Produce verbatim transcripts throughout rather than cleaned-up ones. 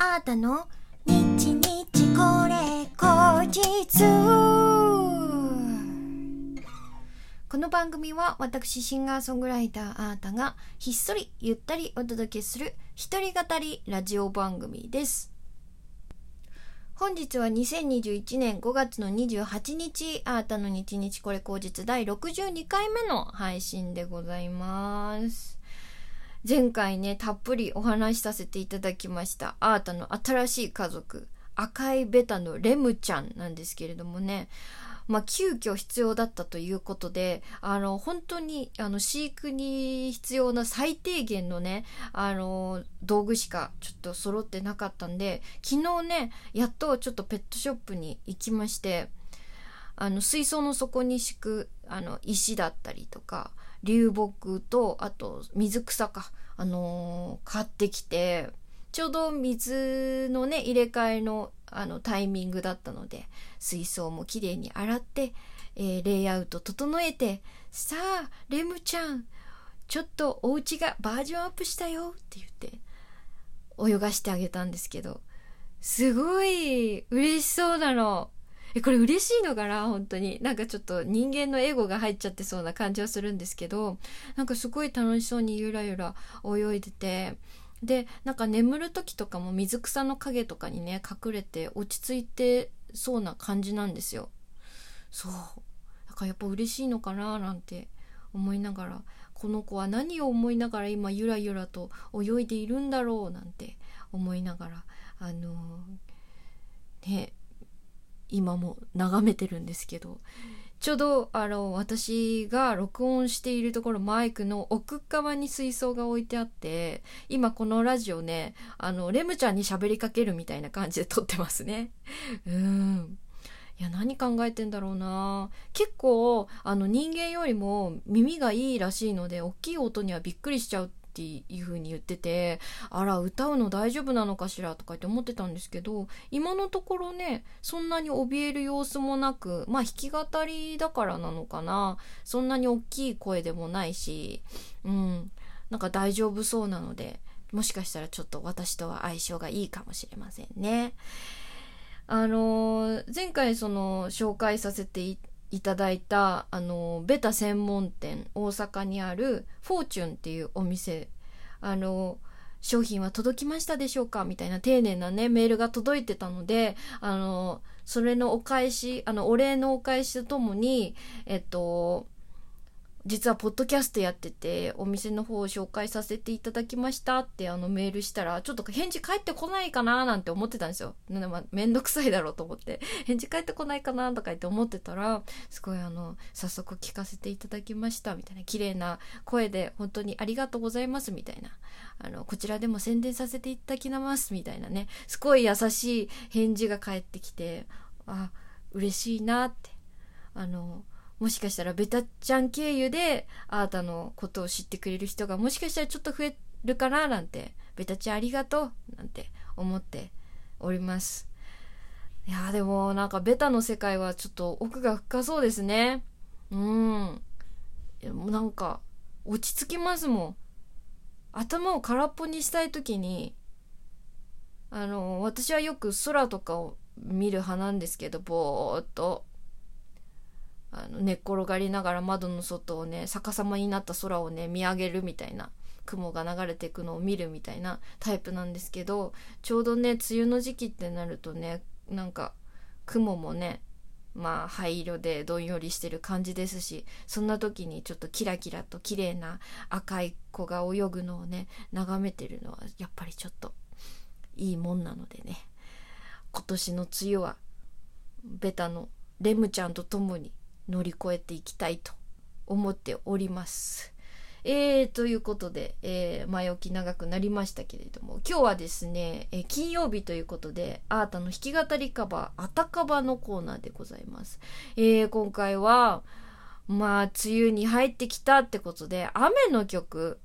あたの日々これ後日。この番組は私シンガーソングライターあーたがひっそりゆったりお届けする一人語りラジオ番組です。本日はにせんにじゅういちねんごがつのにじゅうはちにち、あーたの日々これ後日だいろくじゅうにかいめの配信でございます。前回ねたっぷりお話しさせていただきましたあーたの新しい家族赤いベタのレムちゃんなんですけれどもね、まあ、急遽必要だったということで、あの本当にあの飼育に必要な最低限のねあの道具しかちょっと揃ってなかったんで、昨日ねやっとちょっとペットショップに行きまして、あの水槽の底に敷くあの石だったりとか流木とあと水草か、あのー、買ってきて、ちょうど水のね入れ替えのあのタイミングだったので、水槽もきれいに洗って、えー、レイアウト整えて、さあレムちゃんちょっとお家がバージョンアップしたよって言って泳がしてあげたんですけど、すごい嬉しそうなの。えこれ嬉しいのかな、本当になんかちょっと人間のエゴが入っちゃってそうな感じはするんですけど、なんかすごい楽しそうにゆらゆら泳いでて、でなんか眠る時とかも水草の影とかにね隠れて落ち着いてそうな感じなんですよ。そうだからやっぱ嬉しいのかななんて思いながら、この子は何を思いながら今ゆらゆらと泳いでいるんだろうなんて思いながら、あのー、ね今も眺めてるんですけど、ちょうどあの私が録音しているところマイクの奥側に水槽が置いてあって、今このラジオねあのレムちゃんに喋りかけるみたいな感じで撮ってますね。うーんいや何考えてんだろうな。結構あの人間よりも耳がいいらしいので、大きい音にはびっくりしちゃうっていう風に言ってて、あら歌うの大丈夫なのかしらとかって思ってたんですけど、今のところねそんなに怯える様子もなく、まあ弾き語りだからなのかな、そんなに大きい声でもないし、うんなんか大丈夫そうなので、もしかしたらちょっと私とは相性がいいかもしれませんね。あの前回その紹介させていただいたあのベタ専門店、大阪にあるフォーチュンっていうお店、あの商品は届きましたでしょうかみたいな丁寧なねメールが届いてたので、あのそれのお返し、あのお礼のお返しとともに、えっと実はポッドキャストやっててお店の方を紹介させていただきましたってあのメールしたら、ちょっと返事返ってこないかななんて思ってたんですよ。なんで、まあ、めんどくさいだろうと思って返事返ってこないかなとか言って思ってたら、すごいあの早速聞かせていただきましたみたいな綺麗な声で本当にありがとうございますみたいな、あのこちらでも宣伝させていただきますみたいなね、すごい優しい返事が返ってきて、あ嬉しいなって、あのもしかしたらベタちゃん経由であーたのことを知ってくれる人がもしかしたらちょっと増えるかななんて、ベタちゃんありがとうなんて思っております。いやでもなんかベタの世界はちょっと奥が深そうですね。うんなんか落ち着きますもん。頭を空っぽにしたいときに、あの私はよく空とかを見る派なんですけど、ぼーっとあの寝っ転がりながら窓の外をね逆さまになった空をね見上げるみたいな、雲が流れていくのを見るみたいなタイプなんですけど、ちょうどね梅雨の時期ってなるとね、なんか雲もねまあ灰色でどんよりしてる感じですし、そんな時にちょっとキラキラと綺麗な赤い子が泳ぐのをね眺めてるのはやっぱりちょっといいもんなのでね、今年の梅雨はベタのレムちゃんとともに乗り越えていきたいと思っております。えー、ということで、えー、前置き長くなりましたけれども、今日はですね、えー、金曜日ということであーたの弾き語りカバーあたカバのコーナーでございます。えー、今回はまあ梅雨に入ってきたってことで雨の曲、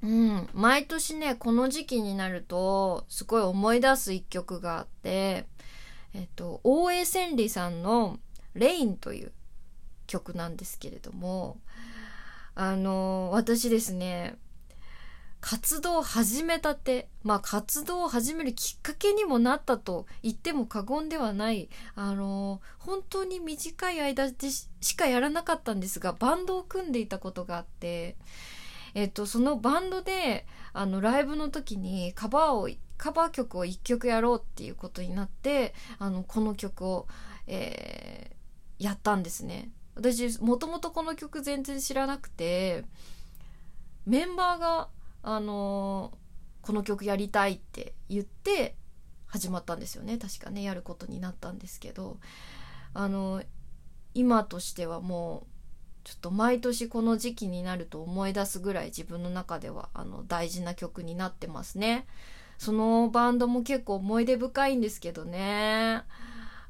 うん、毎年ねこの時期になるとすごい思い出す一曲があって、えっと大江千里さんのレインという曲なんですけれども、あの私ですね活動を始めたて、まあ活動を始めるきっかけにもなったと言っても過言ではない、あのー、本当に短い間で し, しかやらなかったんですが、バンドを組んでいたことがあって、えっと、そのバンドで、あの、ライブの時にカバーを、カバー曲をいっきょくやろうっていうことになって、あの、この曲を、えー、やったんですね。私、もともとこの曲全然知らなくて、メンバーが、あのー、この曲やりたいって言って始まったんですよね。確かね、やることになったんですけど、あのー、今としてはもうちょっと毎年この時期になると思い出すぐらい自分の中ではあの大事な曲になってますね。そのバンドも結構思い出深いんですけどね、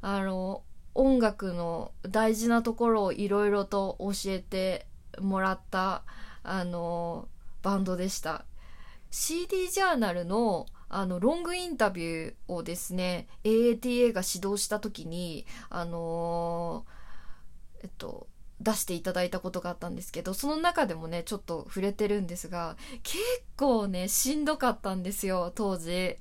あのー、音楽の大事なところをいろいろと教えてもらったあのーバンドでした。シーディー ジャーナルのあのロングインタビューをですね、エーエーティーエー が指導した時にあのー、えっと出していただいたことがあったんですけど、その中でもねちょっと触れてるんですが、結構ねしんどかったんですよ当時。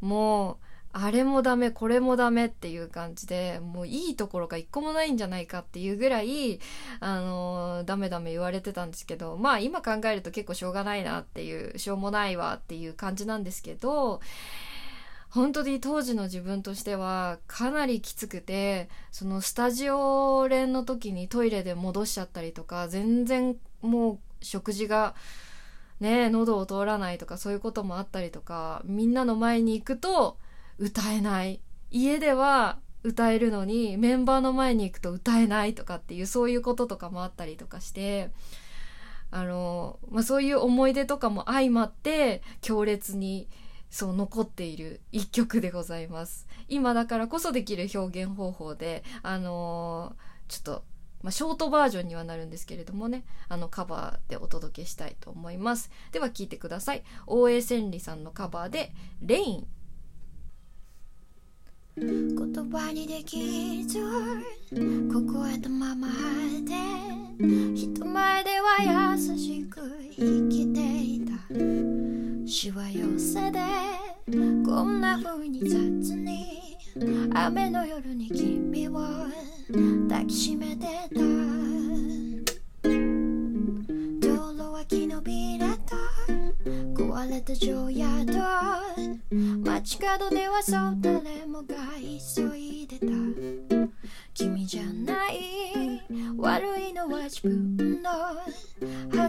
もうあれもダメこれもダメっていう感じで、もういいところが一個もないんじゃないかっていうぐらいあのー、ダメダメ言われてたんですけど、まあ今考えると結構しょうがないなっていう、しょうもないわっていう感じなんですけど、本当に当時の自分としてはかなりきつくて、そのスタジオ連の時にトイレで戻しちゃったりとか、全然もう食事がね喉を通らないとかそういうこともあったりとか、みんなの前に行くと歌えない、家では歌えるのにメンバーの前に行くと歌えないとかっていう、そういうこととかもあったりとかして、あの、まあ、そういう思い出とかも相まって強烈にそう残っている一曲でございます。今だからこそできる表現方法で、あのちょっと、まあ、ショートバージョンにはなるんですけれどもね、あのカバーでお届けしたいと思います。では聴いてください。大江千里さんのカバーでレイン。言葉にできず凍えたままで人前では優しく生きていた、しわ寄せでこんな風に雑に雨の夜に君を抱きしめてた、道路は木のびらと壊れた城宿、街角ではそう誰もが急いでた、君じゃない、悪いのは自分の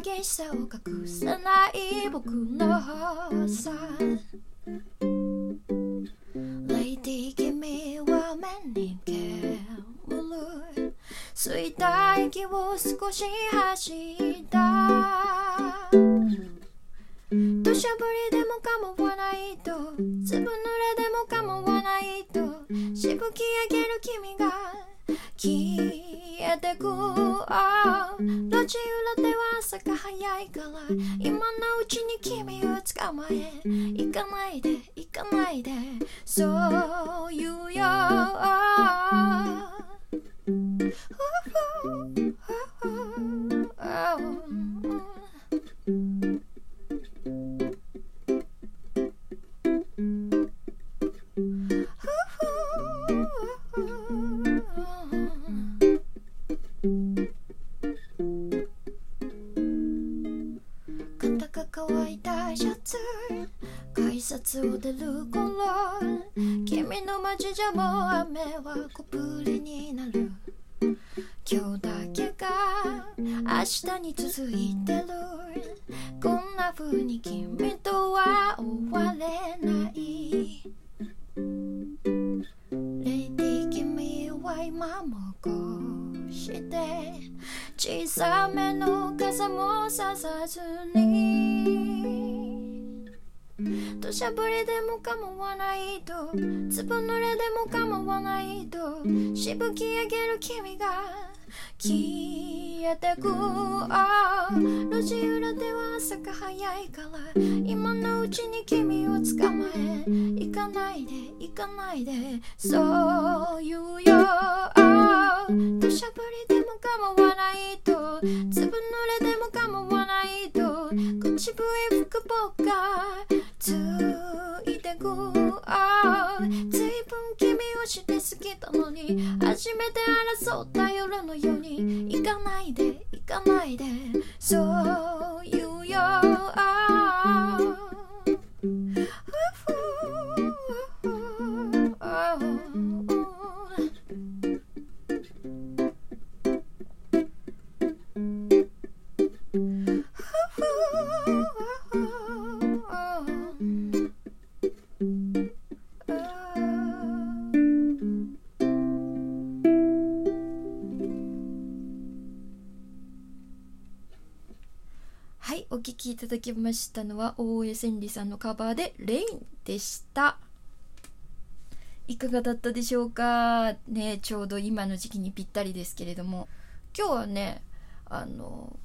激しさを隠さない僕の方さ、レイディー君は目に煙る吸いたい息を少し走った土砂降りでも構わないと、粒濡れでも構わないと、しぶき上げる君が消えてく、ああ路地裏では朝が早いから今のうちに君を捕まえ、行かないで行かないでそう言うよ、ああ乾いたシャツ改札を出る頃、君の街じゃもう雨は小降りになる、今日だけが明日に続いてる、こんな風に君とは終われない、レイディー君は今もこうして小さめの傘もささずに土砂降りでも構わないと、粒濡れでも構わないと、しぶき上げる君が消えてく、ああ路地裏では朝が早いから今のうちに君を捕まえ、行かないで行かないでそう言うよ、ああ土砂降りでも構わないと、粒濡れでも構わないと、口笛吹くポく、ああ随分君を知って好きたのに、初めて争った夜のように、行かないで行かないでそう言うよ、ああお聴きいただきましたのは大江千里さんのカバーでレインでした。いかがだったでしょうかね。ちょうど今の時期にぴったりですけれども、今日はねあの、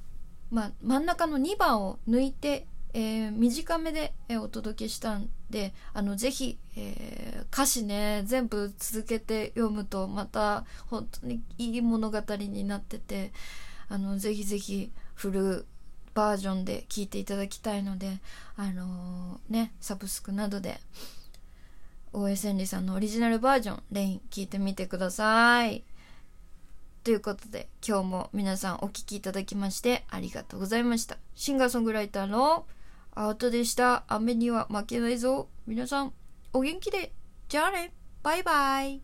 まあ、真ん中のにばんを抜いて、えー、短めでお届けしたんで、あのぜひ、えー、歌詞ね全部続けて読むとまた本当にいい物語になってて、あのぜひぜひフルバージョンで聴いていただきたいので、あのー、ねサブスクなどで大江千里さんのオリジナルバージョンレイン聴いてみてください。ということで今日も皆さんお聴きいただきましてありがとうございました。シンガーソングライターのアウトでした。雨には負けないぞ。皆さんお元気で。じゃあね、バイバイ。